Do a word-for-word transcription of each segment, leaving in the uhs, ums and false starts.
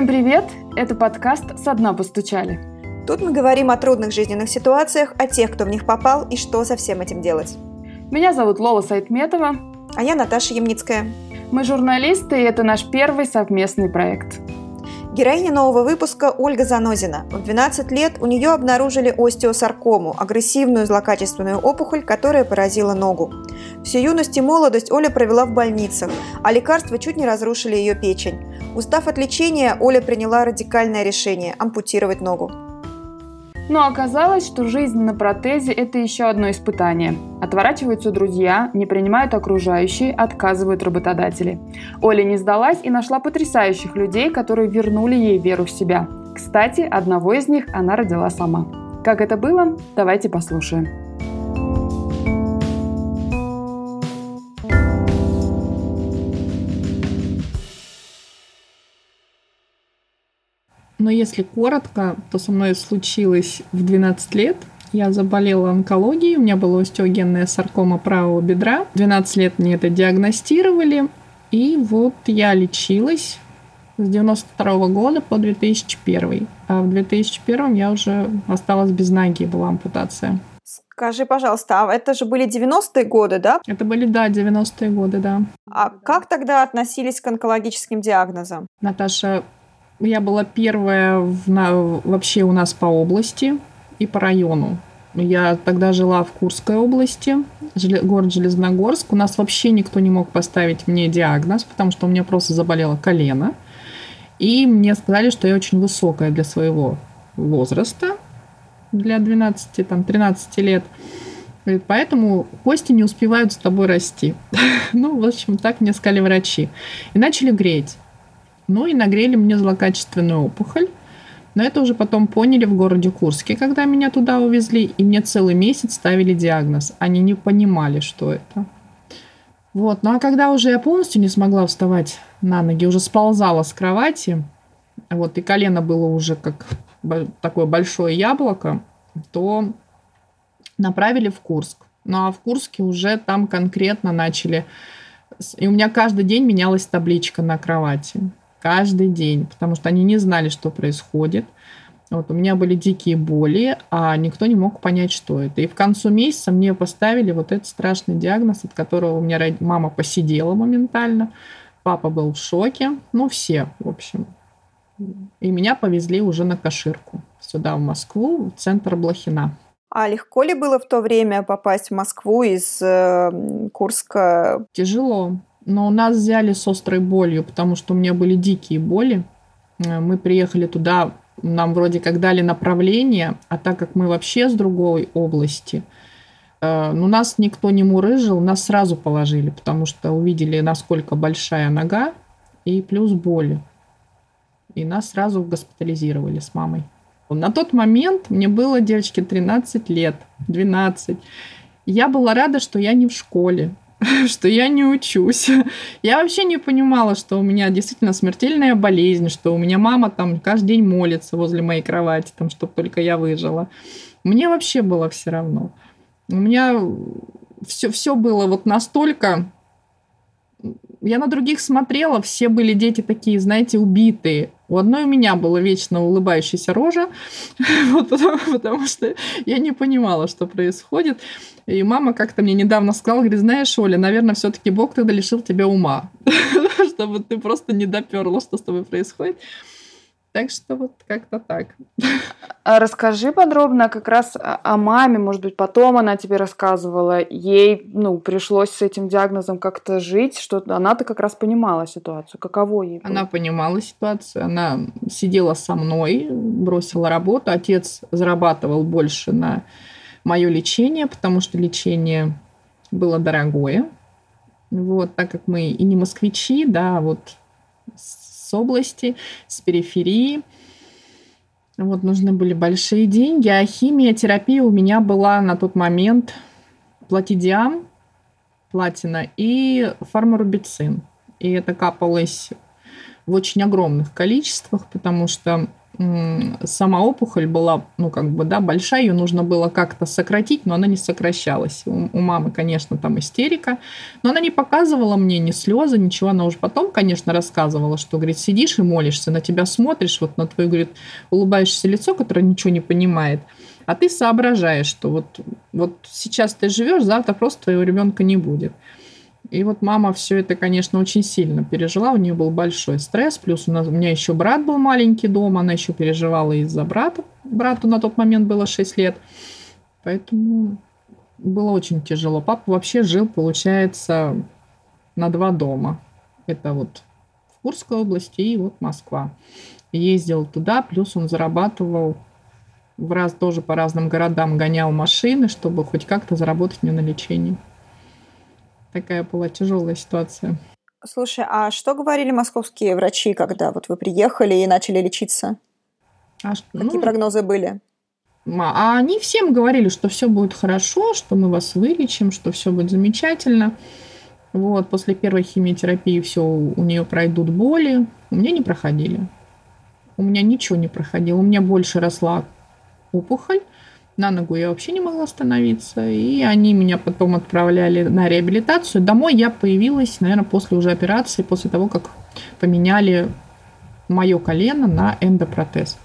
Всем привет! Это подкаст «Со дна постучали». Тут мы говорим о трудных жизненных ситуациях, о тех, кто в них попал и что со всем этим делать. Меня зовут Лола Сайтметова. А я Наталья Ямницкая. Мы журналисты, и это наш первый совместный проект. Героиня нового выпуска Ольга Занозина. В двенадцать лет у нее обнаружили остеосаркому, агрессивную злокачественную опухоль, которая поразила ногу. Всю юность и молодость Оля провела в больницах, а лекарства чуть не разрушили ее печень. Устав от лечения, Оля приняла радикальное решение – ампутировать ногу. Но оказалось, что жизнь на протезе – это еще одно испытание. Отворачиваются друзья, не принимают окружающие, отказывают работодатели. Оля не сдалась и нашла потрясающих людей, которые вернули ей веру в себя. Кстати, одного из них она родила сама. Как это было, давайте послушаем. Но если коротко, то со мной случилось в двенадцать лет. Я заболела онкологией, у меня была остеогенная саркома правого бедра. В двенадцать лет мне это диагностировали, и вот я лечилась с девяносто второго года по две тысячи первый. А в две тысячи первом я уже осталась без ноги, была ампутация. Скажи, пожалуйста, а это же были девяностые годы, да? Это были, да, девяностые годы, да. А как тогда относились к онкологическим диагнозам? Наташа... Я была первая в, на, вообще у нас по области и по району. Я тогда жила в Курской области, желе, город Железногорск. У нас вообще никто не мог поставить мне диагноз, потому что у меня просто заболело колено. И мне сказали, что я очень высокая для своего возраста, для двенадцати, там, тринадцати лет. Говорит, поэтому кости не успевают с тобой расти. Ну, в общем, так мне сказали врачи. И начали греть. Ну и нагрели мне злокачественную опухоль. Но это уже потом поняли в городе Курске, когда меня туда увезли. И мне целый месяц ставили диагноз. Они не понимали, что это. Вот. Ну а когда уже я полностью не смогла вставать на ноги, уже сползала с кровати, вот, и колено было уже как такое большое яблоко, то направили в Курск. Ну а в Курске уже там конкретно начали... И у меня каждый день менялась табличка на кровати. Каждый день, потому что они не знали, что происходит. Вот, у меня были дикие боли, а никто не мог понять, что это. И в конце месяца мне поставили вот этот страшный диагноз, от которого у меня мама посидела моментально, папа был в шоке, ну все, в общем. И меня повезли уже на Каширку, сюда, в Москву, в центр Блохина. А легко ли было в то время попасть в Москву из э, Курска? Тяжело. Но нас взяли с острой болью, потому что у меня были дикие боли. Мы приехали туда, нам вроде как дали направление, а так как мы вообще с другой области, э, ну, нас никто не мурыжил, нас сразу положили, потому что увидели, насколько большая нога, и плюс боли. И нас сразу госпитализировали с мамой. На тот момент мне было, девочки, тринадцать лет, двенадцать. Я была рада, что я не в школе, что я не учусь. Я вообще не понимала, что у меня действительно смертельная болезнь, что у меня мама там каждый день молится возле моей кровати, там, чтобы только я выжила. Мне вообще было все равно. У меня все, все было вот настолько... Я на других смотрела, все были дети такие, знаете, убитые. У одной у меня была вечно улыбающаяся рожа, вот, потому, потому что я не понимала, что происходит. И мама как-то мне недавно сказала, говорит, знаешь, Оля, наверное, все-таки Бог тогда лишил тебя ума, чтобы ты просто не доперла, что с тобой происходит. Так что вот как-то так. А расскажи подробно как раз о маме, может быть, потом она тебе рассказывала, ей, ну, пришлось с этим диагнозом как-то жить, что она-то как раз понимала ситуацию, каково ей было? Она понимала ситуацию, она сидела со мной, бросила работу, отец зарабатывал больше на мое лечение, потому что лечение было дорогое, вот, так как мы и не москвичи, да, вот, с области, с периферии. Вот нужны были большие деньги. А химиотерапия у меня была на тот момент платидиан, платина и фарморубицин. И это капалось в очень огромных количествах, потому что сама опухоль была, ну, как бы, да, большая, ее нужно было как-то сократить, но она не сокращалась. У, у мамы, конечно, там истерика, но она не показывала мне ни слезы, ничего. Она уже потом, конечно, рассказывала, что, говорит, сидишь и молишься, на тебя смотришь, вот на твое, говорит, улыбающееся лицо, которое ничего не понимает, а ты соображаешь, что вот, вот сейчас ты живешь, завтра просто твоего ребенка не будет. И вот мама все это, конечно, очень сильно пережила. У нее был большой стресс. Плюс у нас, у меня еще брат был маленький дома. Она еще переживала из-за брата. Брату на тот момент было шесть лет. Поэтому было очень тяжело. Папа вообще жил, получается, на два дома. Это вот в Курской области и вот Москва. Ездил туда. Плюс он зарабатывал в раз тоже по разным городам. Гонял машины, чтобы хоть как-то заработать мне на лечение. Такая была тяжелая ситуация. Слушай, а что говорили московские врачи, когда вот вы приехали и начали лечиться? А что, Какие ну, прогнозы были? А они всем говорили, что все будет хорошо, что мы вас вылечим, что все будет замечательно. Вот, после первой химиотерапии все, у нее пройдут боли. У меня не проходили. У меня ничего не проходило. У меня больше росла опухоль. На ногу я вообще не могла становиться, и они меня потом отправляли на реабилитацию. Домой я появилась, наверное, после уже операции, после того, как поменяли мое колено на эндопротез.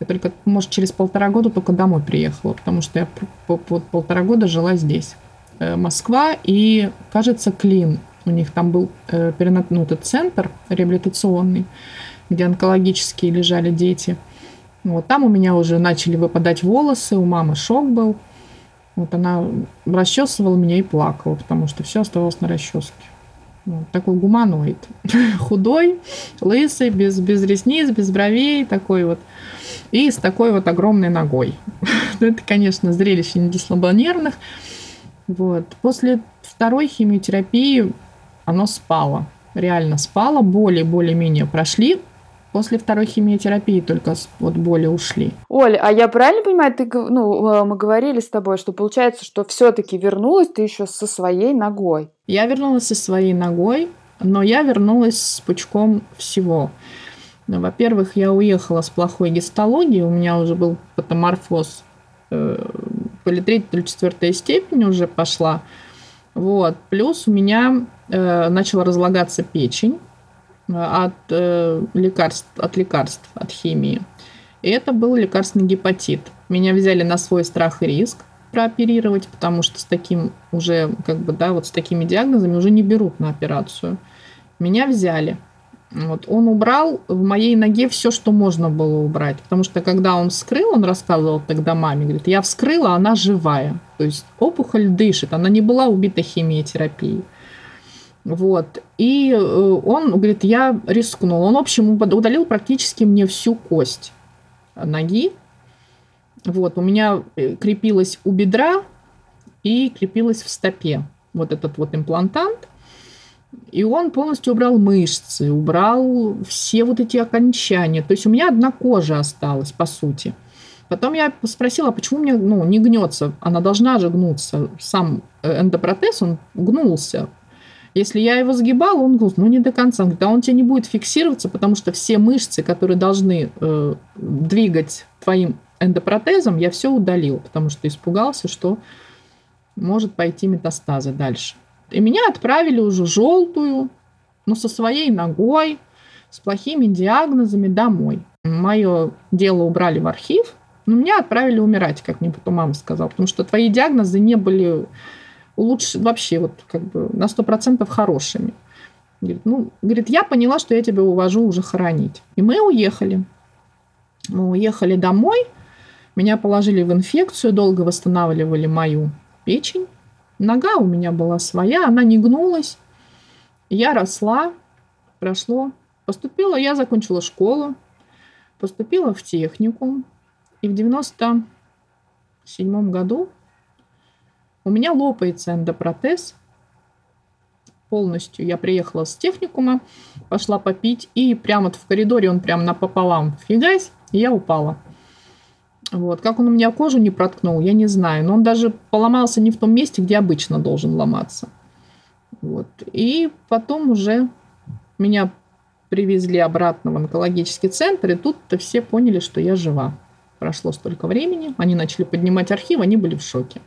Я только, может, через полтора года только домой приехала, потому что я полтора года жила здесь. Москва и, кажется, Клин. У них там был перинатальный центр реабилитационный, где онкологические лежали дети. Вот там у меня уже начали выпадать волосы, у мамы шок был. Вот она расчесывала меня и плакала, потому что все оставалось на расческе. Вот, такой гуманоид. Худой, лысый, без, без ресниц, без бровей, такой вот. И с такой вот огромной ногой. Это, конечно, зрелище не для слабонервных. Вот. После второй химиотерапии оно спало. Реально спало. Боли более-менее прошли. После второй химиотерапии только вот боли ушли. Оль, а я правильно понимаю, ты, ну, мы говорили с тобой, что получается, что все-таки вернулась ты еще со своей ногой? Я вернулась со своей ногой, но я вернулась с пучком всего. Ну, во-первых, я уехала с плохой гистологией, у меня уже был патоморфоз, э, то ли третья, то ли четвертая степень уже пошла. Вот. Плюс у меня э, начала разлагаться печень. От, э, лекарств, от лекарств, от химии. И это был лекарственный гепатит. Меня взяли на свой страх и риск прооперировать, потому что с таким уже, как бы, да, вот с такими диагнозами уже не берут на операцию. Меня взяли. Вот. Он убрал в моей ноге все, что можно было убрать. Потому что когда он вскрыл, он рассказывал тогда маме, говорит, я вскрыла, она живая. То есть опухоль дышит, она не была убита химиотерапией. Вот. И он, говорит, я рискнул. Он, в общем, удалил практически мне всю кость ноги. Вот. У меня крепилась у бедра и крепилась в стопе вот этот вот имплантант. И он полностью убрал мышцы, убрал все вот эти окончания. То есть у меня одна кожа осталась, по сути. Потом я спросила, почему мне, ну, не гнется? Она должна же гнуться. Сам эндопротез, он гнулся. Если я его сгибала, он говорит, ну не до конца. Он говорит, а он тебе не будет фиксироваться, потому что все мышцы, которые должны э, двигать твоим эндопротезом, я все удалил, потому что испугался, что может пойти метастазы дальше. И меня отправили уже желтую, но со своей ногой, с плохими диагнозами домой. Мое дело убрали в архив, но меня отправили умирать, как мне потом мама сказала, потому что твои диагнозы не были... Лучше вообще вот как бы на сто процентов хорошими. Говорит, ну, говорит, я поняла, что я тебя увожу уже хоронить. И мы уехали. Мы уехали домой. Меня положили в инфекцию, долго восстанавливали мою печень. Нога у меня была своя, она не гнулась. Я росла, прошло. Поступила, я закончила школу. Поступила в техникум. И в девяносто седьмом году у меня лопается эндопротез полностью. Я приехала с техникума, пошла попить, и прямо в коридоре он прям напополам фигась, и я упала. Вот. Как он у меня кожу не проткнул, я не знаю. Но он даже поломался не в том месте, где обычно должен ломаться. Вот. И потом уже меня привезли обратно в онкологический центр, и тут-то все поняли, что я жива. Прошло столько времени, они начали поднимать архив, они были в шоке.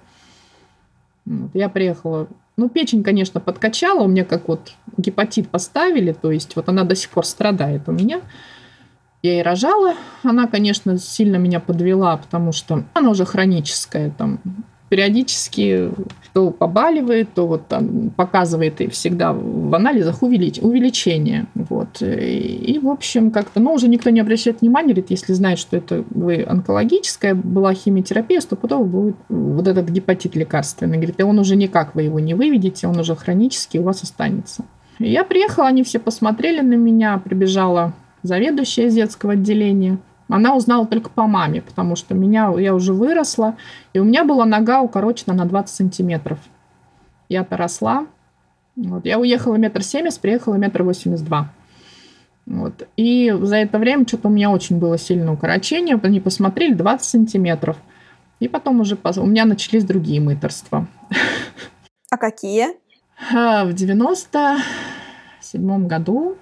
Вот, я приехала... Ну, печень, конечно, подкачала, у меня как вот гепатит поставили, то есть вот она до сих пор страдает у меня. Я и рожала, она, конечно, сильно меня подвела, потому что она уже хроническая, там, периодически то побаливает, то вот там показывает, и всегда в анализах увелич... увеличение, вот. И, и, в общем, как-то, ну, уже никто не обращает внимания, говорит, если знает, что это вы онкологическая, была химиотерапия, то потом будет вот этот гепатит лекарственный, говорит, и он уже никак, вы его не выведете, он уже хронический у вас останется. И я приехала, они все посмотрели на меня, прибежала заведующая из детского отделения. Она узнала только по маме, потому что меня, я уже выросла, и у меня была нога укорочена на двадцать сантиметров. Я-то росла. Вот. Я уехала метр семьдесят, приехала метр восемьдесят два. Вот. И за это время что-то у меня очень было сильное укорочение. Они посмотрели двадцать сантиметров. И потом уже у меня начались другие мыторства. А какие? В девяносто седьмом году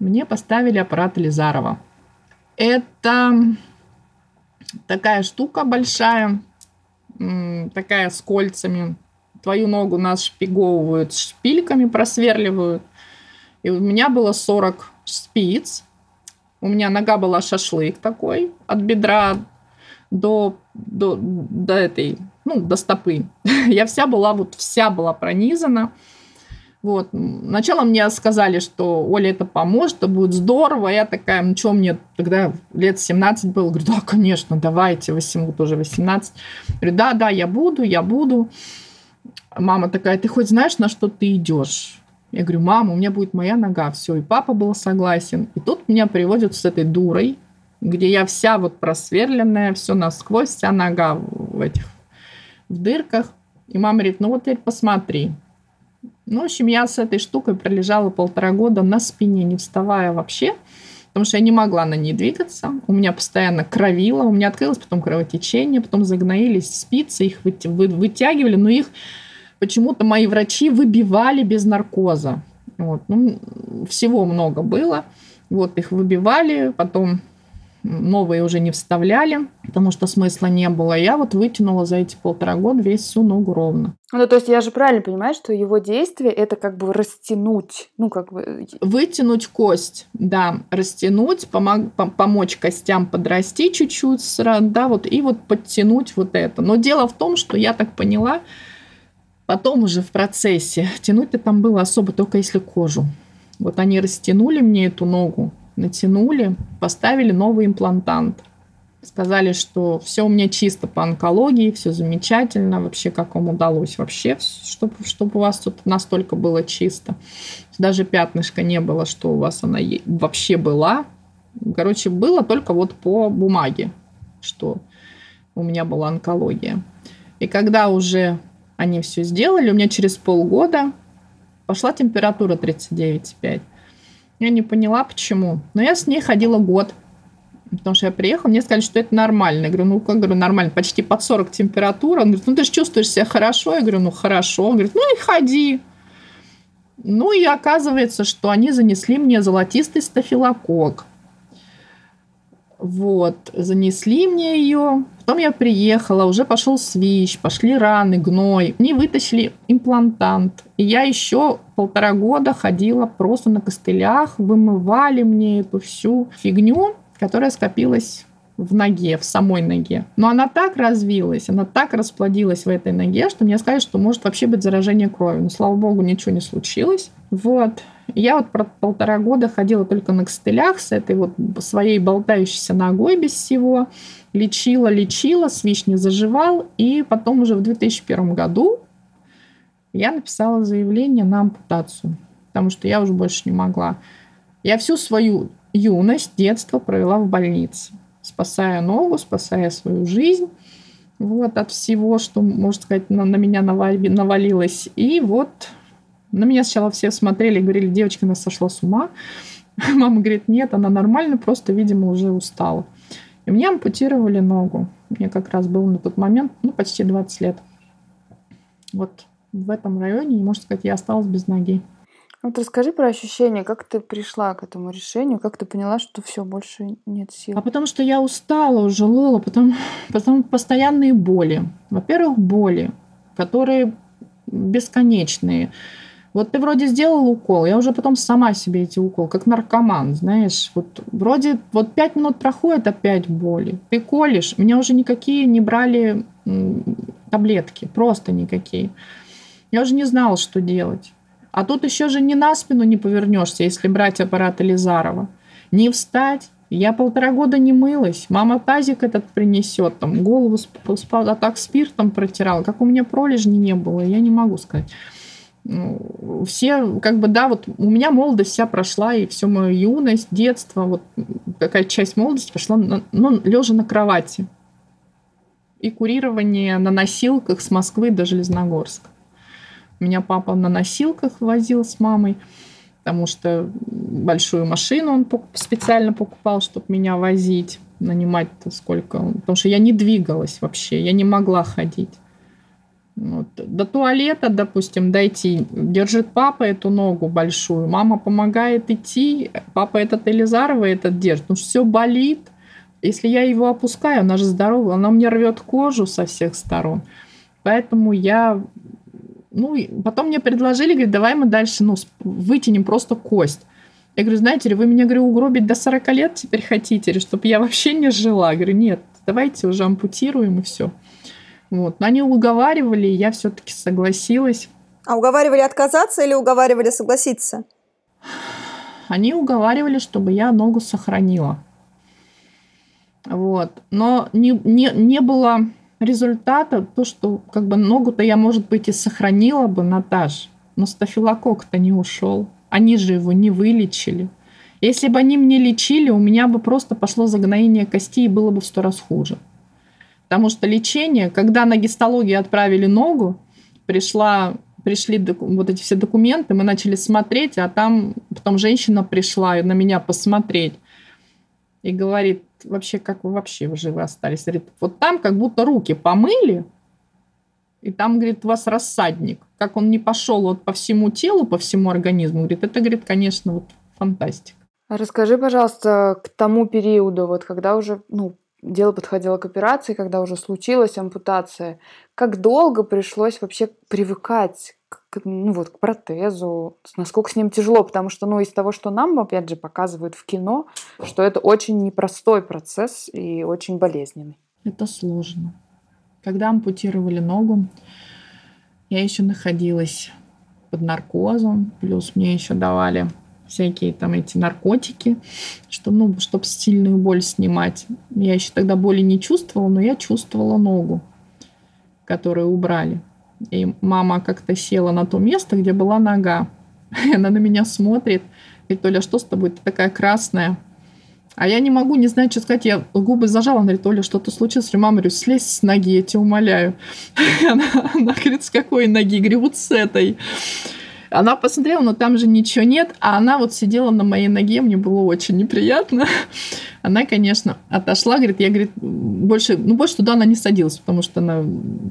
мне поставили аппарат Лизарова. Это такая штука большая, такая с кольцами. Твою ногу нас шпиговывают, шпильками просверливают. И у меня было сорок спиц. У меня нога была шашлык такой, от бедра до, до, до этой, ну, до стопы. Я вся была, вот вся была пронизана. Вот. Сначала мне сказали, что Оля, это поможет, это будет здорово. Я такая, ну что, мне тогда лет семнадцать было. Говорю, да, конечно, давайте, восемь, тоже восемнадцать. Говорю, да, да, я буду, я буду. Мама такая, ты хоть знаешь, на что ты идешь? Я говорю, мама, у меня будет моя нога. Все, и папа был согласен. И тут меня приводят с этой дурой, где я вся вот просверленная, все насквозь, вся нога в этих в дырках. И мама говорит, ну вот теперь посмотри. Ну, в общем, я с этой штукой пролежала полтора года на спине, не вставая вообще, потому что я не могла на ней двигаться. У меня постоянно кровило, у меня открылось потом кровотечение, потом загноились спицы, их вытягивали, но их почему-то мои врачи выбивали без наркоза. Вот. Ну, всего много было. Вот, их выбивали, потом новые уже не вставляли, потому что смысла не было. Я вот вытянула за эти полтора года весь всю ногу ровно. Ну, то есть я же правильно понимаю, что его действие – это как бы растянуть, ну, как бы… Вытянуть кость, да, растянуть, помог, помочь костям подрасти чуть-чуть, да, вот, и вот подтянуть вот это. Но дело в том, что я так поняла, потом уже в процессе, тянуть-то там было особо только если кожу. Вот они растянули мне эту ногу, натянули, поставили новый имплантант. Сказали, что все у меня чисто по онкологии, все замечательно, вообще как вам удалось вообще, чтобы, чтобы у вас тут настолько было чисто. Даже пятнышка не было, что у вас она вообще была. Короче, было только вот по бумаге, что у меня была онкология. И когда уже они все сделали, у меня через полгода пошла температура тридцать девять и пять. Я не поняла, почему. Но я с ней ходила год. Потому что я приехала, мне сказали, что это нормально. Я говорю, ну как, говорю, нормально, почти под сорок температура. Он говорит, ну ты же чувствуешь себя хорошо. Я говорю, ну хорошо. Он говорит, ну и ходи. Ну и оказывается, что они занесли мне золотистый стафилококк. Вот, занесли мне ее. Потом я приехала, уже пошел свищ, пошли раны, гной. Мне вытащили имплантант. И я еще полтора года ходила просто на костылях. Вымывали мне эту всю фигню, которая скопилась в ноге, в самой ноге. Но она так развилась, она так расплодилась в этой ноге, что мне сказали, что может вообще быть заражение крови. Но, слава богу, ничего не случилось. Вот. Я вот полтора года ходила только на костылях с этой вот своей болтающейся ногой без всего. Лечила, лечила, свищ не заживал. И потом уже в две тысячи первом году я написала заявление на ампутацию, потому что я уже больше не могла. Я всю свою юность, детство провела в больнице, спасая ногу, спасая свою жизнь. Вот от всего, что, можно сказать, на, на меня навалилось. И вот... На меня сначала все смотрели и говорили, девочка, она сошла с ума. Мама говорит, нет, она нормально, просто, видимо, уже устала. И мне ампутировали ногу. Мне как раз было на тот момент, ну, почти двадцать лет. Вот в этом районе, можно сказать, я осталась без ноги. Вот расскажи про ощущения, как ты пришла к этому решению, как ты поняла, что все, больше нет сил? А потому что я устала уже, Лола, потом, потом постоянные боли. Во-первых, боли, которые бесконечные. Вот ты вроде сделала укол, я уже потом сама себе эти уколы, как наркоман, знаешь. Вот вроде вот пять минут проходит, опять боли. Ты колешь, меня уже никакие не брали таблетки, просто никакие. Я уже не знала, что делать. А тут еще же ни на спину не повернешься, если брать аппарат Лизарова. Не встать. Я полтора года не мылась. Мама тазик этот принесет, там, голову сп- а так спиртом протирала. Как у меня пролежни не было, я не могу сказать. Все, как бы, да, вот у меня молодость вся прошла, и всю мою юность, детство, вот какая-то часть молодости пошла, на, ну, лежа на кровати. И курирование на носилках с Москвы до Железногорска. Меня папа на носилках возил с мамой, потому что большую машину он специально покупал, чтобы меня возить, нанимать-то сколько. Потому что я не двигалась вообще, я не могла ходить. Вот. До туалета, допустим, дойти. Держит папа эту ногу большую, мама помогает идти, папа этот Элизарова этот держит, потому что все болит. Если я его опускаю, она же здоровая, она мне рвет кожу со всех сторон. Поэтому я... Ну, потом мне предложили, говорит, давай мы дальше, ну, вытянем просто кость. Я говорю, знаете ли, вы меня, говорю, угробить до сорока лет теперь хотите, чтобы я вообще не жила? Я говорю, нет, давайте уже ампутируем и все. Вот. Но они уговаривали, и я все-таки согласилась. А уговаривали отказаться или уговаривали согласиться? Они уговаривали, чтобы я ногу сохранила. Вот. Но не, не, не было... результата, то, что как бы ногу-то я, может быть, и сохранила бы, Наташ, но стафилококк-то не ушел. Они же его не вылечили. Если бы они мне лечили, у меня бы просто пошло загноение кости и было бы в сто раз хуже. Потому что лечение, когда на гистологию отправили ногу, пришла, пришли доку- вот эти все документы, мы начали смотреть, а там потом женщина пришла на меня посмотреть и говорит, вообще, как вы вообще живы остались? Говорит, вот там как будто руки помыли, и там, говорит, у вас рассадник. Как он не пошел вот по всему телу, по всему организму, говорит, это, говорит, конечно, вот фантастика. Расскажи, пожалуйста, к тому периоду, вот когда уже, ну, дело подходило к операции, когда уже случилась ампутация, как долго пришлось вообще привыкать к, ну, вот, к протезу, насколько с ним тяжело, потому что, ну, из того, что нам, опять же, показывают в кино, что это очень непростой процесс и очень болезненный. Это сложно. Когда ампутировали ногу, я еще находилась под наркозом, плюс мне еще давали всякие там эти наркотики, что, ну, чтобы сильную боль снимать. Я еще тогда боли не чувствовала, но я чувствовала ногу, которую убрали. И мама как-то села на то место, где была нога. И она на меня смотрит. Говорит, Оля, что с тобой? Ты такая красная. А я не могу, не знаю, что сказать. Я губы зажала. Она говорит, Оля, что-то случилось? Я говорю, мама, говорю, слезь с ноги, я тебя умоляю. Она, она говорит, с какой ноги? Я говорю, вот с этой. Она посмотрела, но там же ничего нет. А она вот сидела на моей ноге. Мне было очень неприятно. Она, конечно, отошла. Говорит, я, говорит, больше, ну, больше туда она не садилась, потому что она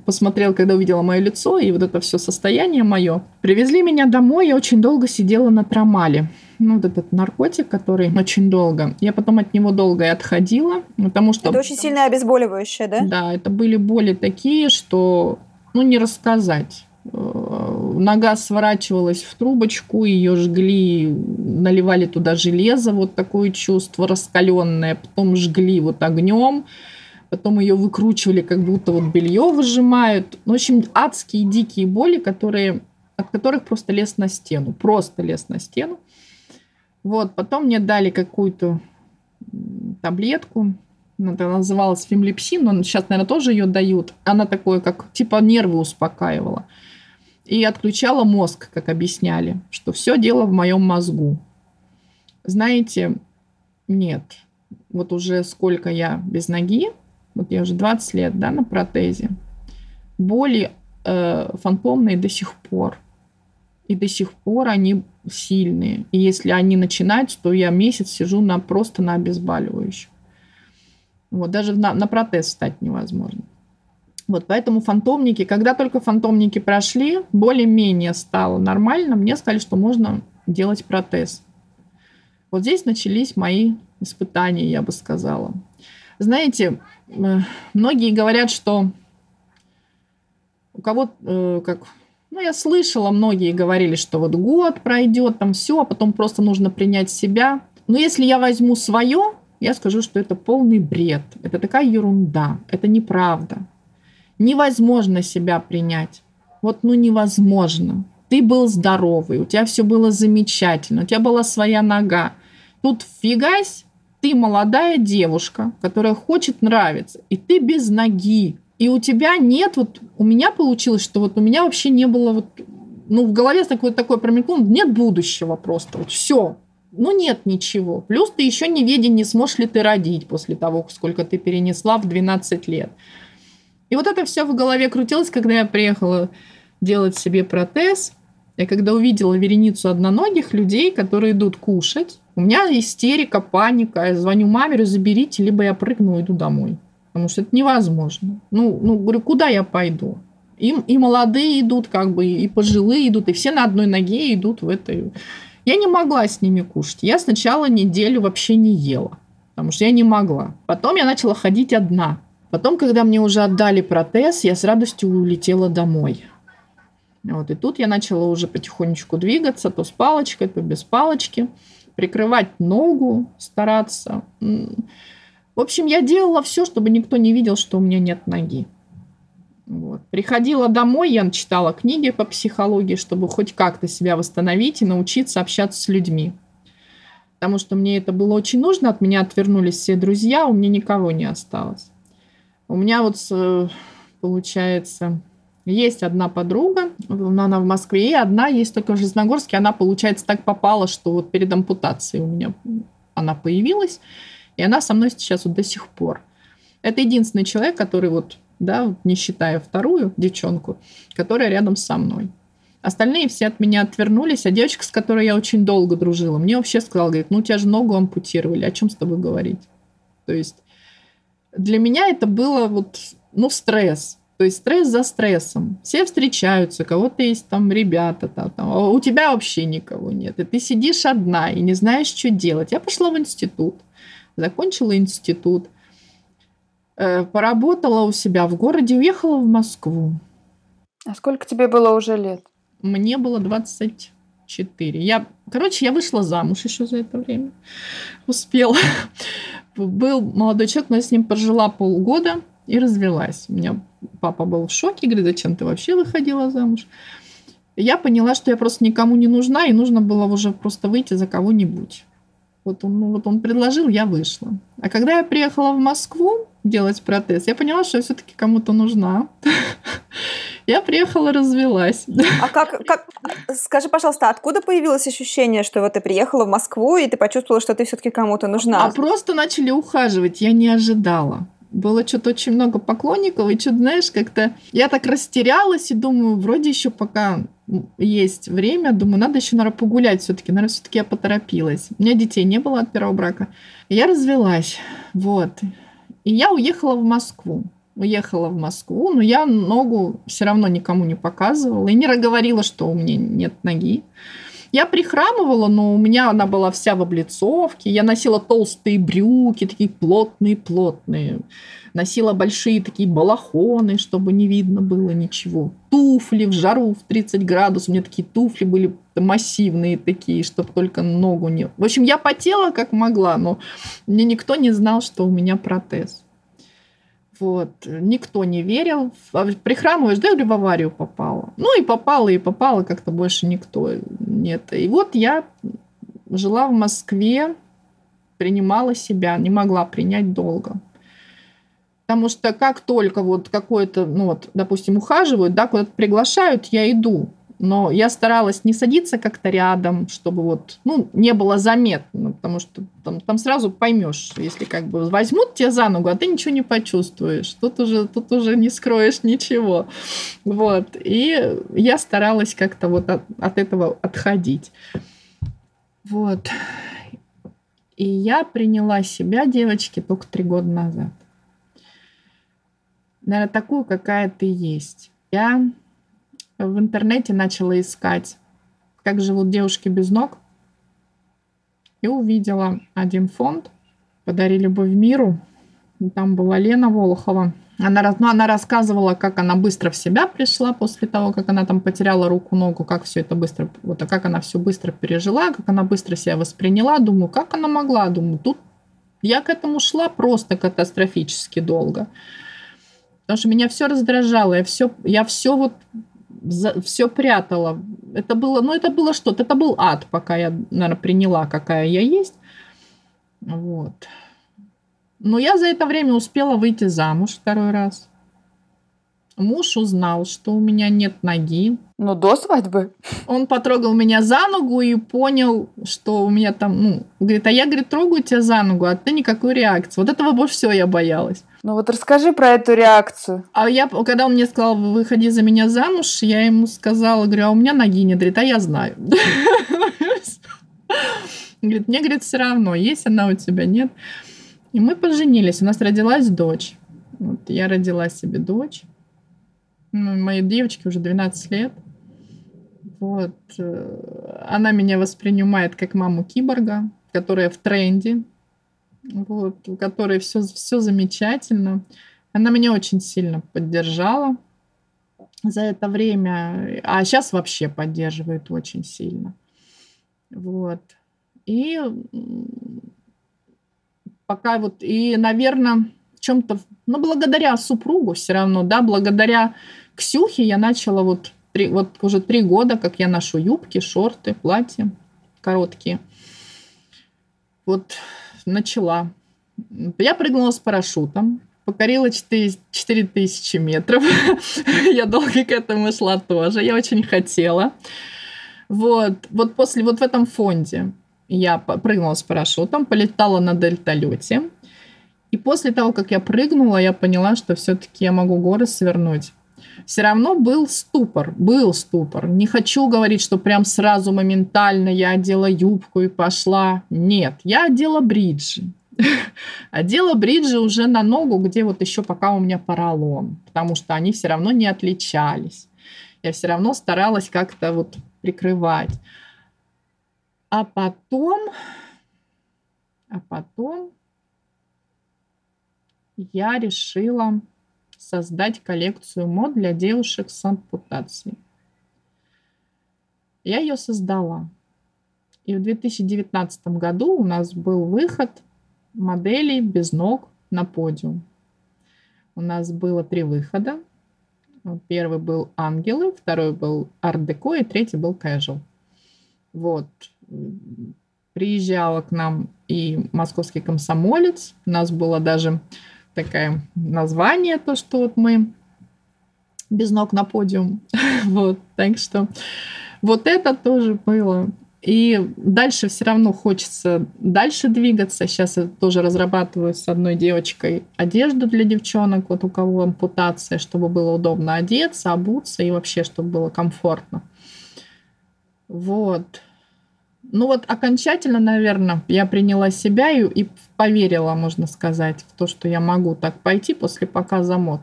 посмотрела, когда увидела мое лицо, и вот это все состояние мое. Привезли меня домой. Я очень долго сидела на трамале. Ну, вот этот наркотик, который очень долго. Я потом от него долго и отходила, потому что... Это очень сильное обезболивающее, да? Да, это были боли такие, что, ну, не рассказать. Нога сворачивалась в трубочку, ее жгли, наливали туда железо, вот такое чувство раскаленное, потом жгли вот огнем, потом ее выкручивали, как будто вот белье выжимают. В общем, адские дикие боли, которые, от которых просто лез на стену, просто лез на стену. Вот, потом мне дали какую-то таблетку. Она называлась фимлепсин, но сейчас, наверное, тоже ее дают. Она такое, как типа нервы успокаивала. И отключала мозг, как объясняли, что все дело в моем мозгу. Знаете, нет. Вот уже сколько я без ноги, вот я уже двадцать лет, да, на протезе, боли э, фантомные до сих пор. И до сих пор они сильные. И если они начинаются, то я месяц сижу на, просто на обезболивающем. Вот, даже на, на протез встать невозможно. Вот, поэтому фантомники, когда только фантомники прошли, более-менее стало нормально, мне сказали, что можно делать протез. Вот здесь начались мои испытания, я бы сказала. Знаете, многие говорят, что у кого-то, как... Ну, я слышала, многие говорили, что вот год пройдет, там все, а потом просто нужно принять себя. Но если я возьму свое, я скажу, что это полный бред. Это такая ерунда. Это неправда. Невозможно себя принять. Вот, ну, невозможно. Ты был здоровый, у тебя все было замечательно, у тебя была своя нога. Тут фигась, ты молодая девушка, которая хочет нравиться, и ты без ноги. И у тебя нет, вот у меня получилось, что вот у меня вообще не было, вот, ну, в голове такое, такое промелькнуло, нет будущего просто, вот все, ну, нет ничего. Плюс ты еще не ведешь, не сможешь ли ты родить после того, сколько ты перенесла в двенадцать лет. И вот это все в голове крутилось, когда я приехала делать себе протез, и когда увидела вереницу одноногих людей, которые идут кушать, у меня истерика, паника, я звоню маме, говорю, заберите, либо я прыгну и иду домой. Потому что это невозможно. Ну, ну, говорю, куда я пойду? И, и молодые идут, как бы, и пожилые идут, и все на одной ноге идут в этой... Я не могла с ними кушать. Я сначала неделю вообще не ела, потому что я не могла. Потом я начала ходить одна. Потом, когда мне уже отдали протез, я с радостью улетела домой. Вот, и тут я начала уже потихонечку двигаться, то с палочкой, то без палочки, прикрывать ногу, стараться... В общем, я делала все, чтобы никто не видел, что у меня нет ноги. Вот. Приходила домой, я читала книги по психологии, чтобы хоть как-то себя восстановить и научиться общаться с людьми. Потому что мне это было очень нужно, от меня отвернулись все друзья, у меня никого не осталось. У меня вот, получается, есть одна подруга, она в Москве, и одна есть только в Железногорске, она, получается, так попала, что вот перед ампутацией у меня она появилась. И она со мной сейчас вот до сих пор. Это единственный человек, который вот, да, не считая вторую девчонку, которая рядом со мной. Остальные все от меня отвернулись, а девочка, с которой я очень долго дружила, мне вообще сказала, говорит, ну, у тебя же ногу ампутировали, о чем с тобой говорить? То есть для меня это было вот, ну, стресс. То есть стресс за стрессом. Все встречаются, у кого-то есть там ребята, там, там, а у тебя вообще никого нет. И ты сидишь одна и не знаешь, что делать. Я пошла в институт. Закончила институт, поработала у себя в городе, уехала в Москву. А сколько тебе было уже лет? Мне было двадцать четыре. Я, короче, я вышла замуж еще за это время. Успела. Был молодой человек, но я с ним прожила полгода и развелась. У меня папа был в шоке, говорит, зачем ты вообще выходила замуж? Я поняла, что я просто никому не нужна, и нужно было уже просто выйти за кого-нибудь. Вот он, вот он предложил, я вышла. А когда я приехала в Москву делать протез, я поняла, что я все-таки кому-то нужна. Я приехала, развелась. А как, как, скажи, пожалуйста, откуда появилось ощущение, что вот ты приехала в Москву, и ты почувствовала, что ты все-таки кому-то нужна? А просто начали ухаживать, я не ожидала. Было что-то очень много поклонников, и что-то, знаешь, как-то... Я так растерялась и думаю, вроде еще пока... есть время, думаю, надо еще, наверное, погулять все-таки. Наверное, все-таки я поторопилась. У меня детей не было от первого брака. Я развелась, вот. И я уехала в Москву. Уехала в Москву, но я ногу все равно никому не показывала. И не говорила, что у меня нет ноги. Я прихрамывала, но у меня она была вся в облицовке. Я носила толстые брюки, такие плотные-плотные. Носила большие такие балахоны, чтобы не видно было ничего. Туфли в жару в тридцать градусов. У меня такие туфли были массивные такие, чтобы только ногу не... В общем, я потела как могла, но мне никто не знал, что у меня протез. Вот. Никто не верил. Прихрамываешь, да, я говорю, в аварию попала. Ну и попала, и попала, как-то больше никто нет. И вот я жила в Москве, принимала себя, не могла принять долго. Потому что как только вот какое-то, ну вот, допустим, ухаживают, да, куда-то приглашают, я иду. Но я старалась не садиться как-то рядом, чтобы вот, ну, не было заметно, потому что там, там сразу поймешь, если как бы возьмут тебя за ногу, а ты ничего не почувствуешь, тут уже, тут уже не скроешь ничего, вот, и я старалась как-то вот от, от этого отходить, вот, и я приняла себя, девочки, только три года назад, наверное, такую, какая ты есть, я... В интернете начала искать как живут девушки без ног, и увидела один фонд «Подари любовь миру». Там была Лена Волохова. Она, ну, она рассказывала, как она быстро в себя пришла после того, как она там потеряла руку, ногу, как все это быстро, вот, как она все быстро пережила, как она быстро себя восприняла. Думаю, как она могла? Думаю, тут я к этому шла просто катастрофически долго. Потому что меня все раздражало, я все, я все вот за, все прятала. Это было, ну, это было что-то, это был ад, пока я, наверное, приняла, какая я есть. Вот. Но я за это время успела выйти замуж второй раз. Муж узнал, что у меня нет ноги. Но до свадьбы. Он потрогал меня за ногу и понял, что у меня там... ну, говорит, а я, говорит, трогаю тебя за ногу, а ты никакой реакции. Вот этого больше всего я боялась. Ну вот расскажи про эту реакцию. А я, когда он мне сказал, выходи за меня замуж, я ему сказала, говорю, а у меня ноги нет. Говорит, а я знаю. Говорит, мне, говорит, все равно, есть она у тебя, нет. И мы поженились, у нас родилась дочь. Вот, я родила себе дочь. Ну, моей девочке уже двенадцать лет. Вот. Она меня воспринимает как маму киборга, которая в тренде, вот, у которой все, все замечательно. Она меня очень сильно поддержала за это время, а сейчас вообще поддерживает очень сильно. Вот. И пока вот, и, наверное, в чем-то, ну, благодаря супругу все равно, да, благодаря Ксюхе я начала вот, три, вот уже три года, как я ношу юбки, шорты, платья короткие. Вот начала. Я прыгнула с парашютом, покорила четыре тысячи метров. Я долго к этому шла тоже, я очень хотела. Вот, вот после, вот в этом фонде я прыгнула с парашютом, полетала на дельталете. И после того, как я прыгнула, я поняла, что все-таки я могу горы свернуть. Все равно был ступор, был ступор. Не хочу говорить, что прям сразу моментально я одела юбку и пошла. Нет, я одела бриджи. Одела бриджи уже на ногу, где вот еще пока у меня поролон, потому что они все равно не отличались. Я все равно старалась как-то вот прикрывать. А потом, а потом я решила создать коллекцию мод для девушек с ампутацией. Я ее создала. И в две тысячи девятнадцатом году у нас был выход моделей без ног на подиум. У нас было три выхода. Первый был «Ангелы», второй был «Ардеко» и третий был «Кэжуал». Вот. Приезжала к нам и «Московский комсомолец». У нас было даже такое название, то, что вот мы без ног на подиум. Вот. Так что вот это тоже было. И дальше все равно хочется дальше двигаться. Сейчас я тоже разрабатываю с одной девочкой одежду для девчонок, вот у кого ампутация, чтобы было удобно одеться, обуться и вообще, чтобы было комфортно. Вот. Ну вот окончательно, наверное, я приняла себя и, и поверила, можно сказать, в то, что я могу так пойти после показа мод.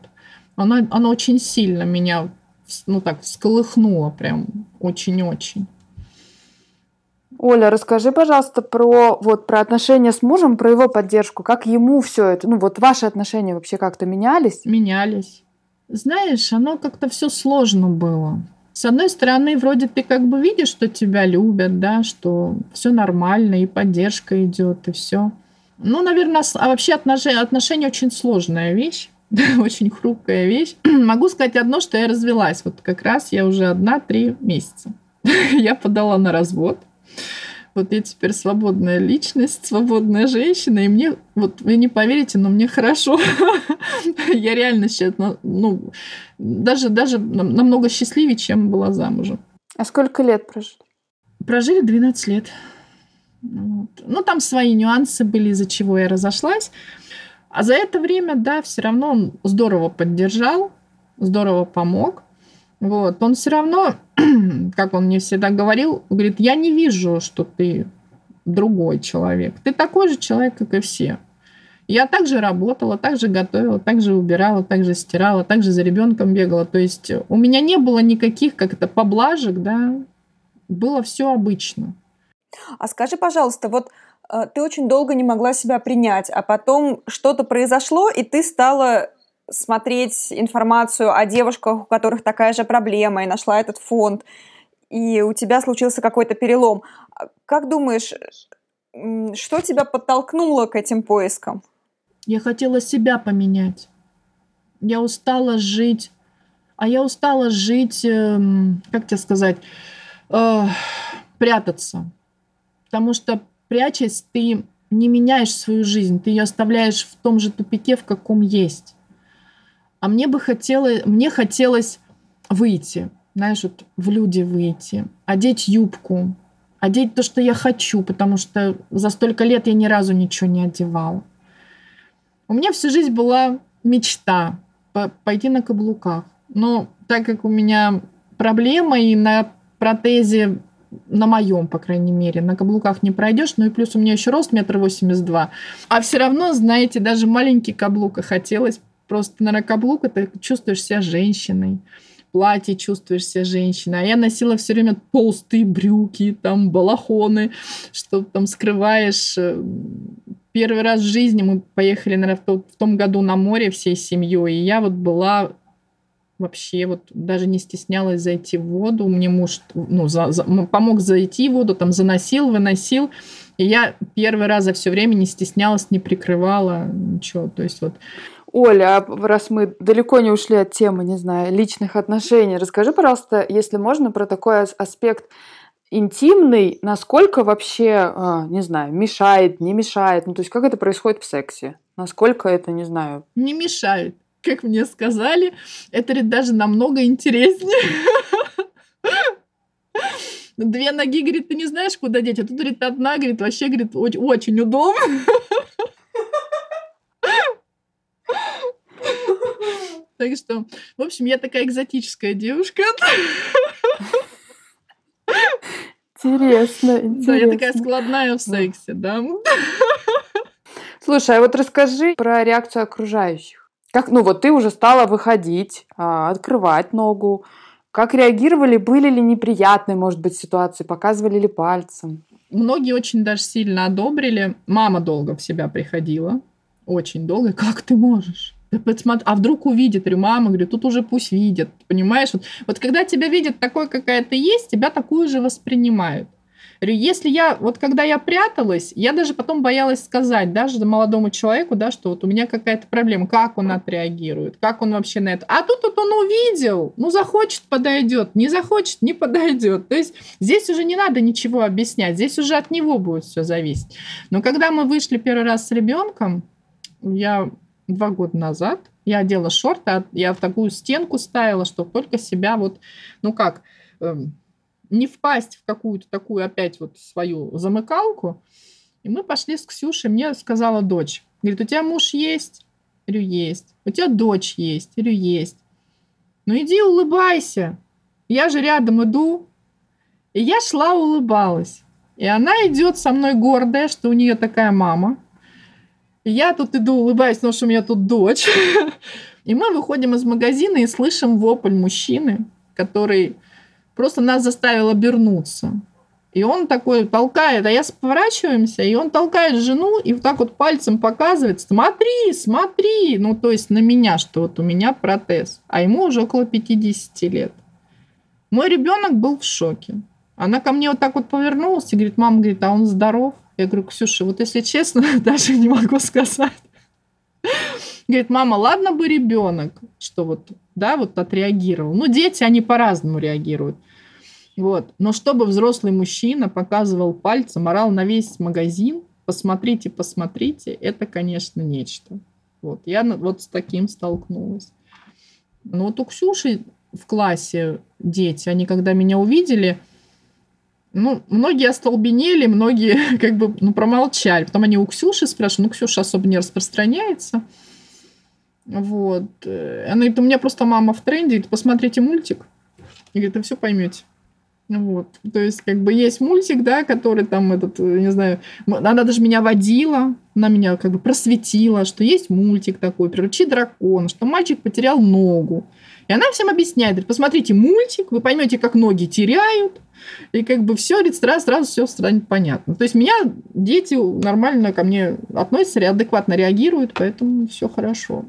Оно, оно очень сильно меня, ну так, всколыхнуло прям очень-очень. Оля, расскажи, пожалуйста, про, вот, про отношения с мужем, про его поддержку. Как ему все это? Ну вот ваши отношения вообще как-то менялись? Менялись. Знаешь, оно как-то все сложно было. С одной стороны, вроде ты как бы видишь, что тебя любят, да, что все нормально, и поддержка идет, и все. Ну, наверное, вообще отношения, отношения очень сложная вещь, очень хрупкая вещь. Могу сказать одно, что я развелась. Вот как раз я уже одна три месяца. Я подала на развод. Вот я теперь свободная личность, свободная женщина, и мне, вот вы не поверите, но мне хорошо. Я реально сейчас, ну, даже, даже намного счастливее, чем была замужем. А сколько лет прожили? Прожили двенадцать лет. Вот. Ну, там свои нюансы были, из-за чего я разошлась. А за это время, да, все равно он здорово поддержал, здорово помог. Вот, он все равно, как он мне всегда говорил, говорит, я не вижу, что ты другой человек. Ты такой же человек, как и все. Я также работала, также готовила, также убирала, также стирала, также за ребенком бегала. То есть у меня не было никаких как-то поблажек, да, было все обычно. А скажи, пожалуйста, вот э, ты очень долго не могла себя принять, а потом что-то произошло, и ты стала смотреть информацию о девушках, у которых такая же проблема, и нашла этот фонд, и у тебя случился какой-то перелом. Как думаешь, что тебя подтолкнуло к этим поискам? Я хотела себя поменять. Я устала жить. А я устала жить, эм, как тебе сказать, э, прятаться. Потому что, прячась, ты не меняешь свою жизнь. Ты ее оставляешь в том же тупике, в каком есть. А мне бы хотелось, мне хотелось выйти. Знаешь, вот в люди выйти. Одеть юбку. Одеть то, что я хочу. Потому что за столько лет я ни разу ничего не одевала. У меня всю жизнь была мечта пойти на каблуках. Но так как у меня проблема, и на протезе, на моем, по крайней мере, на каблуках не пройдешь, ну и плюс у меня еще рост метр восемьдесят два. А все равно, знаете, даже маленький каблук хотелось. Просто, наверное, каблук — это чувствуешь себя женщиной. Платье чувствуешь себя женщиной. А я носила все время толстые брюки, там, балахоны, что там скрываешь. Первый раз в жизни мы поехали, наверное, в, тот, в том году на море всей семьей, и я вот была вообще, вот даже не стеснялась зайти в воду. Мне муж ну, за, за, помог зайти в воду, там заносил, выносил. И я первый раз за все время не стеснялась, не прикрывала ничего. То есть вот... Оля, а раз мы далеко не ушли от темы, не знаю, личных отношений, расскажи, пожалуйста, если можно, про такой аспект интимный, насколько вообще, не знаю, мешает, не мешает, ну то есть как это происходит в сексе, насколько это, не знаю. Не мешает, как мне сказали, это даже намного интереснее. Две ноги, говорит, ты не знаешь, куда деть, а тут, говорит, одна, говорит, вообще, говорит, очень удобно. Так что, в общем, я такая экзотическая девушка. Интересно, интересно. Да, я такая складная в сексе, да. Слушай, а вот расскажи про реакцию окружающих. Как, ну вот ты уже стала выходить, открывать ногу. Как реагировали, были ли неприятные, может быть, ситуации, показывали ли пальцем? Многие очень даже сильно одобрили. Мама долго в себя приходила, очень долго. Как ты можешь? А вдруг увидит, говорю, мама, говорю, тут уже пусть видят, понимаешь? Вот, вот когда тебя видят такой, какая ты есть, тебя такую же воспринимают. Говорю, если я, вот когда я пряталась, я даже потом боялась сказать, даже молодому человеку, да, что вот у меня какая-то проблема, как он отреагирует, как он вообще на это. А тут вот он увидел, ну захочет, подойдет, не захочет, не подойдет. То есть здесь уже не надо ничего объяснять, здесь уже от него будет все зависеть. Но когда мы вышли первый раз с ребенком, я... Два года назад я одела шорты, я в такую стенку ставила, чтобы только себя вот, ну как, эм, не впасть в какую-то такую опять вот свою замыкалку. И мы пошли с Ксюшей, мне сказала дочь. Говорит, у тебя муж есть? Я говорю, есть. У тебя дочь есть? Я говорю, есть. Ну иди улыбайся. Я же рядом иду. И я шла, улыбалась. И она идет со мной гордая, что у нее такая мама. Я тут иду, улыбаюсь, потому что у меня тут дочь. И мы выходим из магазина и слышим вопль мужчины, который просто нас заставил обернуться. И он такой толкает, а я поворачиваемся, и он толкает жену и вот так вот пальцем показывает, смотри, смотри, ну то есть на меня, что вот у меня протез. А ему уже около пятидесяти лет. Мой ребенок был в шоке. Она ко мне вот так вот повернулась и говорит, мама, говорит, а он здоров? Я говорю, Ксюша, вот если честно, даже не могу сказать. Говорит, мама, ладно бы ребенок, что вот, да, вот отреагировал. Ну, дети, они по-разному реагируют. Вот. Но чтобы взрослый мужчина показывал пальцем, орал на весь магазин, посмотрите, посмотрите, это, конечно, нечто. Вот. Я вот с таким столкнулась. Но вот у Ксюши в классе дети, они когда меня увидели... Ну, многие остолбенели, многие как бы ну, промолчали. Потом они у Ксюши спрашивают, ну, Ксюша особо не распространяется. Вот. Она говорит, у меня просто мама в тренде, говорит, посмотрите мультик. И говорит, вы все поймете. Вот. То есть, как бы есть мультик, да, который там этот, не знаю, она даже меня водила, она меня как бы просветила, что есть мультик такой, «Приручи дракона», что мальчик потерял ногу. И она всем объясняет, говорит, посмотрите мультик, вы поймете, как ноги теряют, и как бы все, говорит, сразу, сразу все станет понятно. То есть меня дети нормально ко мне относятся, адекватно реагируют, поэтому все хорошо.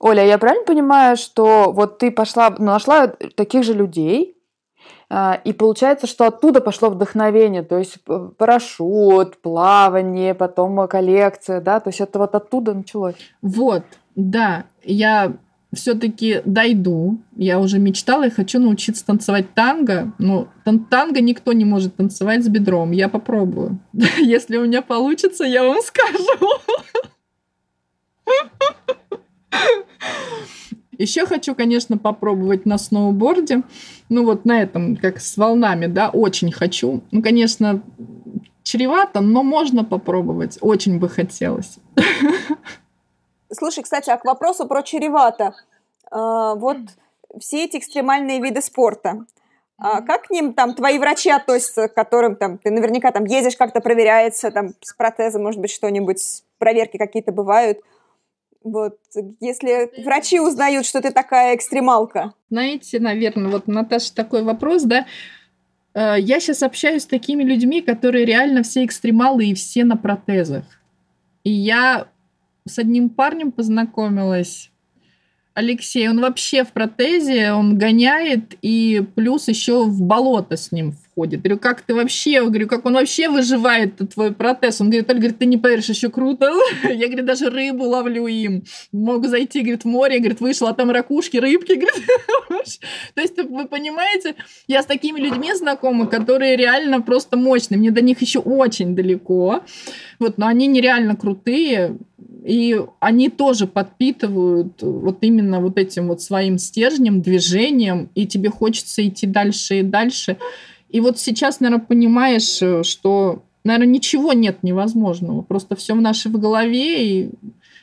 Оля, я правильно понимаю, что вот ты пошла, нашла таких же людей, и получается, что оттуда пошло вдохновение, то есть парашют, плавание, потом коллекция, да, то есть это вот оттуда началось. Вот, да, я... все-таки дойду. Я уже мечтала и хочу научиться танцевать танго. Но танго никто не может танцевать с бедром. Я попробую. Если у меня получится, я вам скажу. Еще хочу, конечно, попробовать на сноуборде. Ну, вот на этом, как с волнами, да, очень хочу. Ну, конечно, чревато, но можно попробовать. Очень бы хотелось. Слушай, кстати, а к вопросу про чревато. А, вот все эти экстремальные виды спорта. А как к ним там твои врачи относятся, к которым там, ты наверняка там ездишь, как-то проверяется, там с протезом, может быть, что-нибудь, проверки какие-то бывают. Вот, если врачи узнают, что ты такая экстремалка. Знаете, наверное, вот, Наташа, такой вопрос, да? Я сейчас общаюсь с такими людьми, которые реально все экстремалы и все на протезах. И я... с одним парнем познакомилась, Алексей, он вообще в протезе, он гоняет, и плюс еще в болото с ним входит. Говорю, как ты вообще, говорю, как он вообще выживает, твой протез? Он говорит, Оль, говорит, ты не поверишь, еще круто. Я, говорит, даже рыбу ловлю им. Могу зайти, говорит, в море, говорит, вышла, а там ракушки, рыбки, говорит. То есть, вы понимаете, я с такими людьми знакома, которые реально просто мощные, мне до них еще очень далеко, вот, но они нереально крутые. И они тоже подпитывают вот именно вот этим вот своим стержнем, движением, и тебе хочется идти дальше и дальше. И вот сейчас, наверное, понимаешь, что, наверное, ничего нет невозможного, просто все в нашей голове, и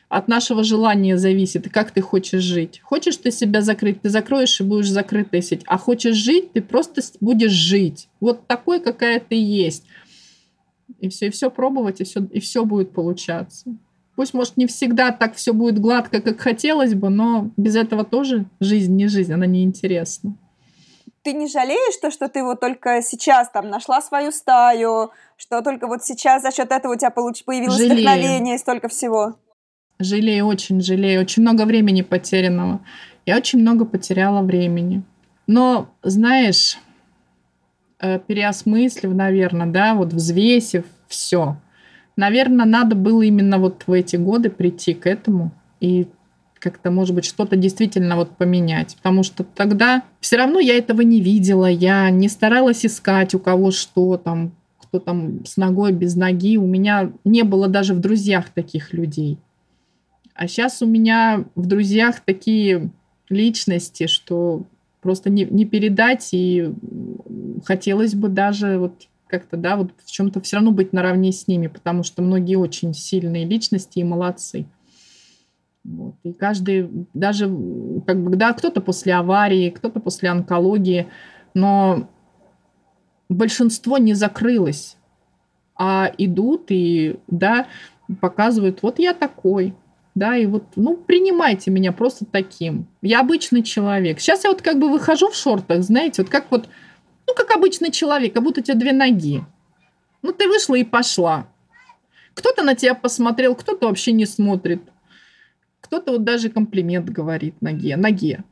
от нашего желания зависит, как ты хочешь жить. Хочешь ты себя закрыть, ты закроешь и будешь закрытой сеть, а хочешь жить, ты просто будешь жить. Вот такой, какая ты есть. И все, и все пробовать, и все, и все будет получаться. Пусть, может, не всегда так все будет гладко, как хотелось бы, но без этого тоже жизнь не жизнь, она неинтересна. Ты не жалеешь то, что ты вот только сейчас там нашла свою стаю, что только вот сейчас за счет этого у тебя появилось жалею. Вдохновение и столько всего? Жалею, очень жалею. Очень много времени потерянного. Я очень много потеряла времени. Но, знаешь, переосмыслив, наверное, да, вот взвесив все. Наверное, надо было именно вот в эти годы прийти к этому и как-то, может быть, что-то действительно вот поменять. Потому что тогда все равно я этого не видела, я не старалась искать у кого что там, кто там с ногой, без ноги. У меня не было даже в друзьях таких людей. А сейчас у меня в друзьях такие личности, что просто не, не передать, и хотелось бы даже вот... как-то, да, вот в чем-то все равно быть наравне с ними, потому что многие очень сильные личности и молодцы. Вот. И каждый, даже, как бы, да, кто-то после аварии, кто-то после онкологии, но большинство не закрылось, а идут и, да, показывают, вот я такой, да, и вот, ну, принимайте меня просто таким. Я обычный человек. Сейчас я вот как бы выхожу в шортах, знаете, вот как вот ну, как обычный человек, как будто у тебя две ноги. Ну, ты вышла и пошла. Кто-то на тебя посмотрел, кто-то вообще не смотрит. Кто-то вот даже комплимент говорит ноге. Ноге.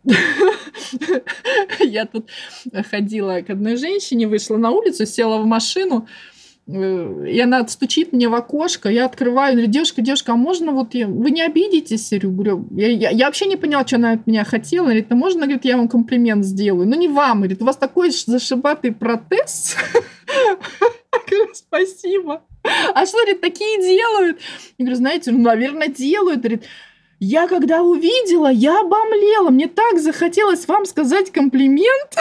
Я тут ходила к одной женщине, вышла на улицу, села в машину, и она стучит мне в окошко, я открываю, говорю, девушка, девушка, а можно вот... Я... Вы не обидитесь, я говорю, я, я, я вообще не поняла, что она от меня хотела. Она говорит, ну можно, говорит, я вам комплимент сделаю? Ну не вам, говорит, у вас такой зашибатый протез. Спасибо. А что, говорит, такие делают? Я говорю, знаете, ну, наверное, делают. Говорит, я когда увидела, я обомлела, мне так захотелось вам сказать комплимент.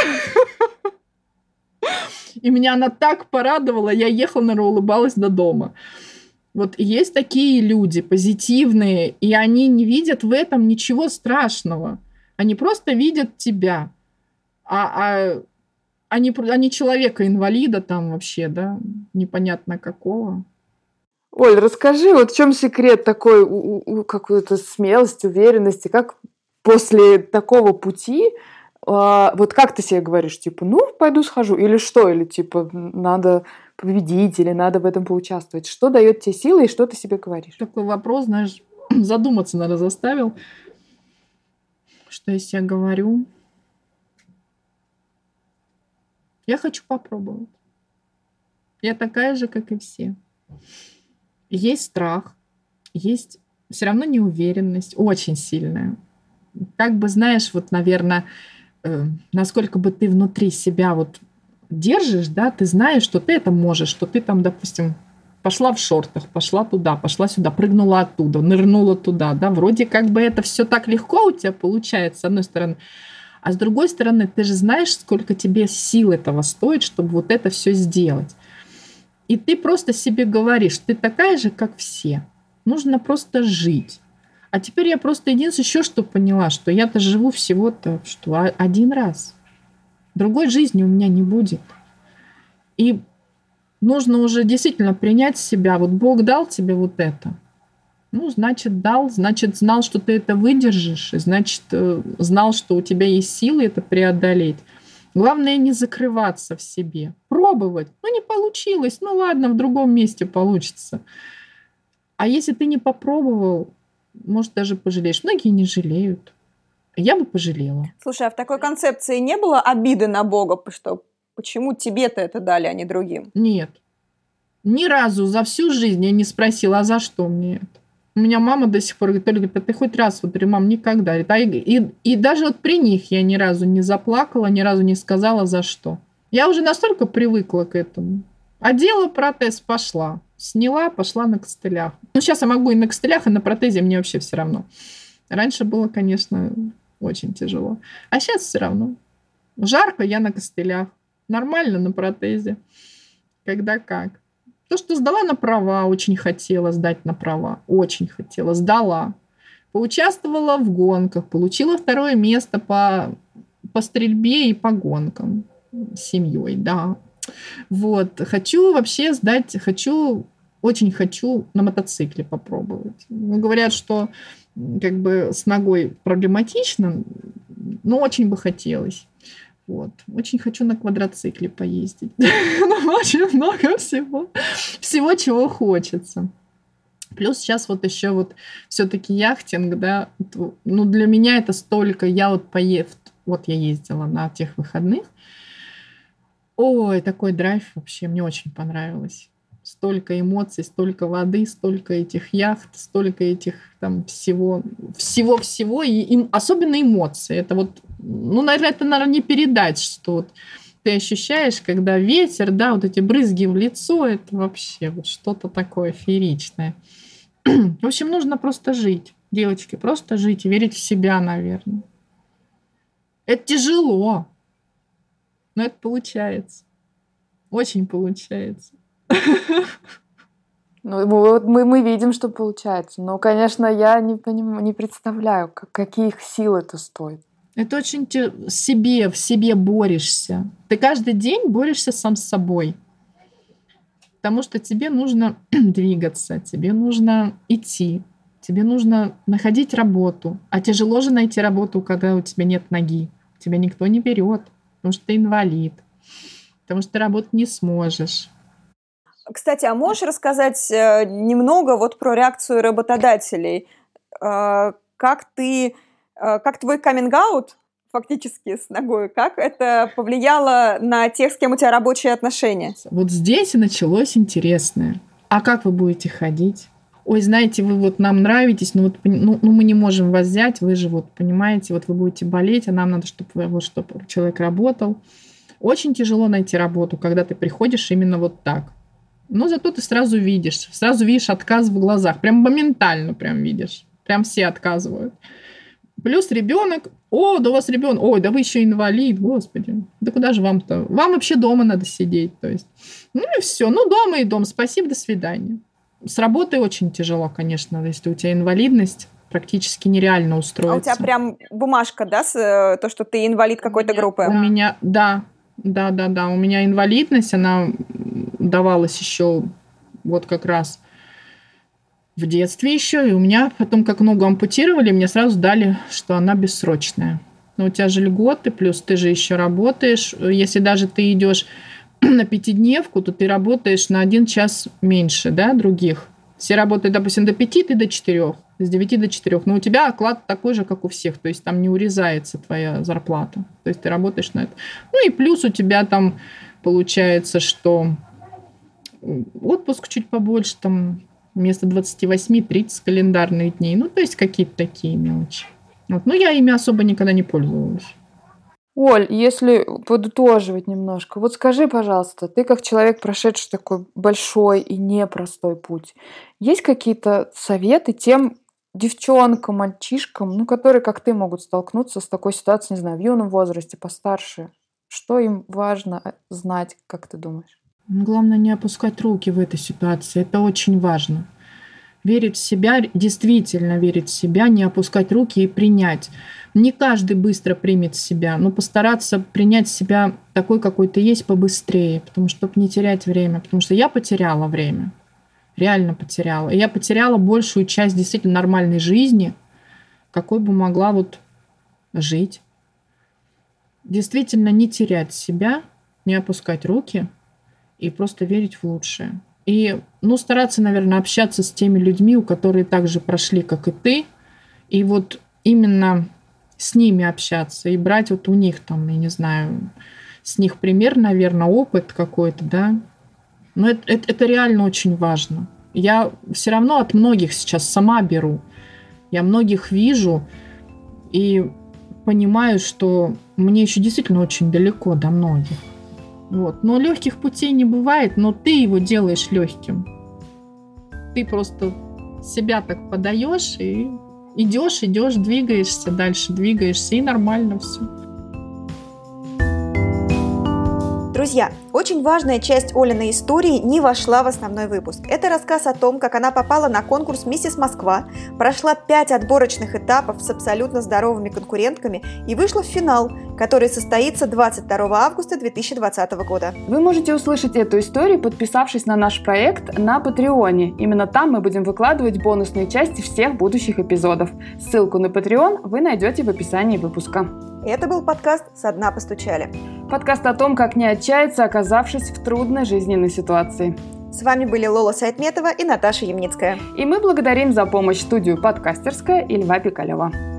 И меня она так порадовала, я ехала, наверное, улыбалась до дома. Вот есть такие люди, позитивные, и они не видят в этом ничего страшного. Они просто видят тебя. А, а а не, а не человека-инвалида там вообще, да, непонятно какого. Оль, расскажи, вот в чем секрет такой у, у какой-то смелости, уверенности, как после такого пути, э, вот как ты себе говоришь, типа, ну, пойду схожу, или что, или типа, надо победить, или надо в этом поучаствовать, что дает тебе силы и что ты себе говоришь? Такой вопрос, знаешь, задуматься, наверное, заставил, что я себе говорю. Я хочу попробовать. Я такая же, как и все. Есть страх, есть все равно неуверенность, очень сильная. Как бы, знаешь, вот, наверное, э, насколько бы ты внутри себя вот держишь, да, ты знаешь, что ты это можешь, что ты там, допустим, пошла в шортах, пошла туда, пошла сюда, прыгнула оттуда, нырнула туда, да, вроде как бы это все так легко у тебя получается, с одной стороны. А с другой стороны, ты же знаешь, сколько тебе сил этого стоит, чтобы вот это все сделать. И ты просто себе говоришь, ты такая же, как все. Нужно просто жить. А теперь я просто единственное еще что поняла, что я-то живу всего-то что, один раз. Другой жизни у меня не будет. И нужно уже действительно принять себя. Вот Бог дал тебе вот это. Ну, значит, дал, значит, знал, что ты это выдержишь. И значит, знал, что у тебя есть силы это преодолеть. Главное не закрываться в себе, пробовать. Ну, не получилось, ну ладно, в другом месте получится. А если ты не попробовал, может, даже пожалеешь. Многие не жалеют. Я бы пожалела. Слушай, а в такой концепции не было обиды на Бога, что почему тебе-то это дали, а не другим? Нет. Ни разу за всю жизнь я не спросила, а за что мне это? У меня мама до сих пор говорит, Ольга, да ты хоть раз, вот, мам, никогда. А и, и, и даже вот при них я ни разу не заплакала, ни разу не сказала, за что. Я уже настолько привыкла к этому. Одела протез, пошла. Сняла, пошла на костылях. Ну, сейчас я могу и на костылях, и на протезе, мне вообще все равно. Раньше было, конечно, очень тяжело. А сейчас все равно. Жарко, я на костылях. Нормально на протезе. Когда как. То, что сдала на права, очень хотела сдать на права. Очень хотела. Сдала. Поучаствовала в гонках. Получила второе место по, по стрельбе и по гонкам. С семьей, да. Вот. Хочу вообще сдать... Хочу... Очень хочу на мотоцикле попробовать. Ну, говорят, что как бы с ногой проблематично, но очень бы хотелось. Вот. Очень хочу на квадроцикле поездить. Очень много всего. Всего, чего хочется. Плюс сейчас вот еще вот все-таки яхтинг, да. Ну, для меня это столько. Я вот поев... Вот я ездила на тех выходных. Ой, такой драйв вообще. Мне очень понравилось. Столько эмоций, столько воды, столько этих яхт, столько этих там всего, всего-всего, и, и особенно эмоции. Это вот, ну, наверное, это, наверное, не передать, что вот ты ощущаешь, когда ветер, да, вот эти брызги в лицо, это вообще вот что-то такое фееричное. В общем, нужно просто жить, девочки, просто жить и верить в себя, наверное. Это тяжело, но это получается. Очень получается. Ну, вот мы, мы видим, что получается. Но, конечно, я не, поним, не представляю, как, каких сил это стоит. Это очень те, себе, в себе борешься. Ты каждый день борешься сам с собой. Потому что тебе нужно двигаться, тебе нужно идти, тебе нужно находить работу. А тяжело же найти работу, когда у тебя нет ноги. Тебя никто не берет, потому что ты инвалид, потому что ты работать не сможешь. Кстати, а можешь рассказать немного вот про реакцию работодателей? Как ты, как твой каминг-аут фактически с ногой, как это повлияло на тех, с кем у тебя рабочие отношения? Вот здесь и началось интересное. А как вы будете ходить? Ой, знаете, вы вот нам нравитесь, но вот, ну, ну, мы не можем вас взять, вы же вот понимаете, вот вы будете болеть, а нам надо, чтобы, вот, чтобы человек работал. Очень тяжело найти работу, когда ты приходишь именно вот так. Но зато ты сразу видишь, сразу видишь отказ в глазах. Прям моментально прям видишь. Прям все отказывают. Плюс ребенок. О, да у вас ребенок. Ой, да вы еще инвалид, господи. Да куда же вам-то? Вам вообще дома надо сидеть. То есть. Ну и все. Ну дома и дом. Спасибо, до свидания. С работой очень тяжело, конечно, если у тебя инвалидность. Практически нереально устроиться. А у тебя прям бумажка, да, с, то, что ты инвалид какой-то группы? У меня, да. да, да, да. У меня инвалидность, она давалась еще вот как раз в детстве еще, и у меня потом, как ногу ампутировали, мне сразу дали, что она бессрочная. Но у тебя же льготы, плюс ты же еще работаешь. Если даже ты идешь на пятидневку, то ты работаешь на один час меньше, да, других. Все работают, допустим, до пяти, ты до четырех, с девяти до четырех. Но у тебя оклад такой же, как у всех, то есть там не урезается твоя зарплата. То есть ты работаешь на это. Ну и плюс у тебя там получается, что отпуск чуть побольше, там вместо двадцати восьми тридцать календарных дней. Ну, то есть какие-то такие мелочи. Вот. Но я ими особо никогда не пользовалась. Оль, если подытоживать немножко, вот скажи, пожалуйста, ты как человек, прошедший такой большой и непростой путь, есть какие-то советы тем девчонкам, мальчишкам, ну, которые, как ты, могут столкнуться с такой ситуацией, не знаю, в юном возрасте, постарше? Что им важно знать, как ты думаешь? Главное, не опускать руки в этой ситуации. Это очень важно. Верить в себя, действительно верить в себя, не опускать руки и принять. Не каждый быстро примет себя, но постараться принять себя такой, какой ты есть, побыстрее, потому что, чтобы не терять время. Потому что я потеряла время, реально потеряла. И я потеряла большую часть действительно нормальной жизни, какой бы могла вот жить. Действительно не терять себя, не опускать руки и просто верить в лучшее. И, ну, стараться, наверное, общаться с теми людьми, у которых так же прошли, как и ты. И вот именно с ними общаться и брать вот у них там, я не знаю, с них пример, наверное, опыт какой-то, да. Но это, это, это реально очень важно. Я все равно от многих сейчас сама беру. Я многих вижу и понимаю, что мне еще действительно очень далеко до многих. Вот. Но легких путей не бывает, но ты его делаешь легким. Ты просто себя так подаешь и идешь, идешь, двигаешься дальше, двигаешься, и нормально все. Друзья, очень важная часть Олиной истории не вошла в основной выпуск. Это рассказ о том, как она попала на конкурс «Миссис Москва», прошла пять отборочных этапов с абсолютно здоровыми конкурентками и вышла в финал, который состоится двадцать второго августа две тысячи двадцатого года. Вы можете услышать эту историю, подписавшись на наш проект на Патреоне. Именно там мы будем выкладывать бонусные части всех будущих эпизодов. Ссылку на Patreon вы найдете в описании выпуска. Это был подкаст «Со дна постучали». Подкаст о том, как не отчаяться, оказавшись в трудной жизненной ситуации. С вами были Лола Сайтметова и Наташа Ямницкая. И мы благодарим за помощь студию «Подкастерская» и Льва Пикалева.